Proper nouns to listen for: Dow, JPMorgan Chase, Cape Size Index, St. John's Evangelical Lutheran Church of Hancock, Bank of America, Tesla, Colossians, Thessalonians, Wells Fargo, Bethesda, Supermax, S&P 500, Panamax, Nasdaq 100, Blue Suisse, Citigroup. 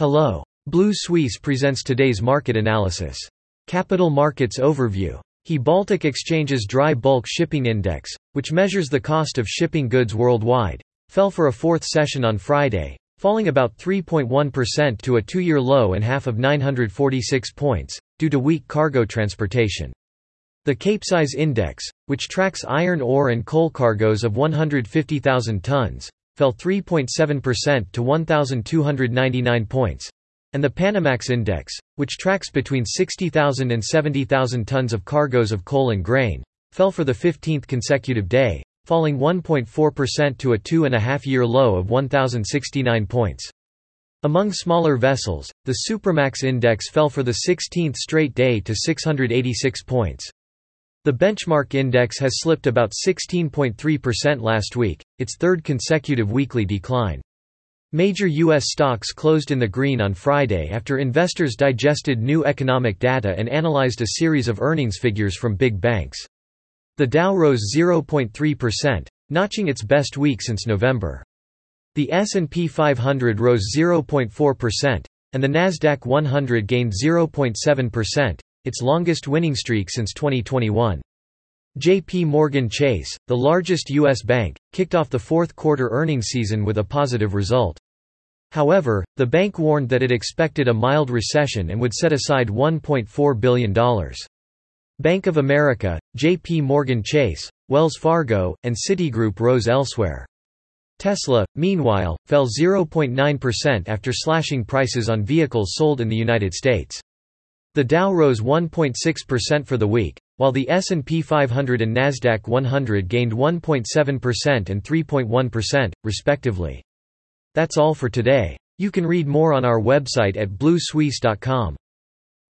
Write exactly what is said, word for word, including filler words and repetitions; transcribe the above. Hello. Blue Suisse presents today's market analysis. Capital Markets Overview. H I Baltic Exchange's Dry Bulk Shipping Index, which measures the cost of shipping goods worldwide, fell for a fourth session on Friday, falling about three point one percent to a two-year low and half of nine hundred forty-six points, due to weak cargo transportation. The Cape Size Index, which tracks iron ore and coal cargoes of one hundred fifty thousand tons, fell three point seven percent to one thousand two hundred ninety-nine points, and the Panamax Index, which tracks between sixty thousand and seventy thousand tons of cargoes of coal and grain, fell for the fifteenth consecutive day, falling one point four percent to a two-and-a-half-year low of one thousand sixty-nine points. Among smaller vessels, the Supermax Index fell for the sixteenth straight day to six hundred eighty-six points. The benchmark index has slipped about sixteen point three percent last week, its third consecutive weekly decline. Major U S stocks closed in the green on Friday after investors digested new economic data and analyzed a series of earnings figures from big banks. The Dow rose zero point three percent, notching its best week since November. The S and P five hundred rose zero point four percent, and the Nasdaq one hundred gained zero point seven percent. Its longest winning streak since twenty twenty-one. JPMorgan Chase, the largest U S bank, kicked off the fourth quarter earnings season with a positive result. However, the bank warned that it expected a mild recession and would set aside one point four billion dollars. Bank of America, JPMorgan Chase, Wells Fargo, and Citigroup rose elsewhere. Tesla, meanwhile, fell zero point nine percent after slashing prices on vehicles sold in the United States. The Dow rose one point six percent for the week, while the S and P five hundred and Nasdaq one hundred gained one point seven percent and three point one percent, respectively. That's all for today. You can read more on our website at blue suisse dot com.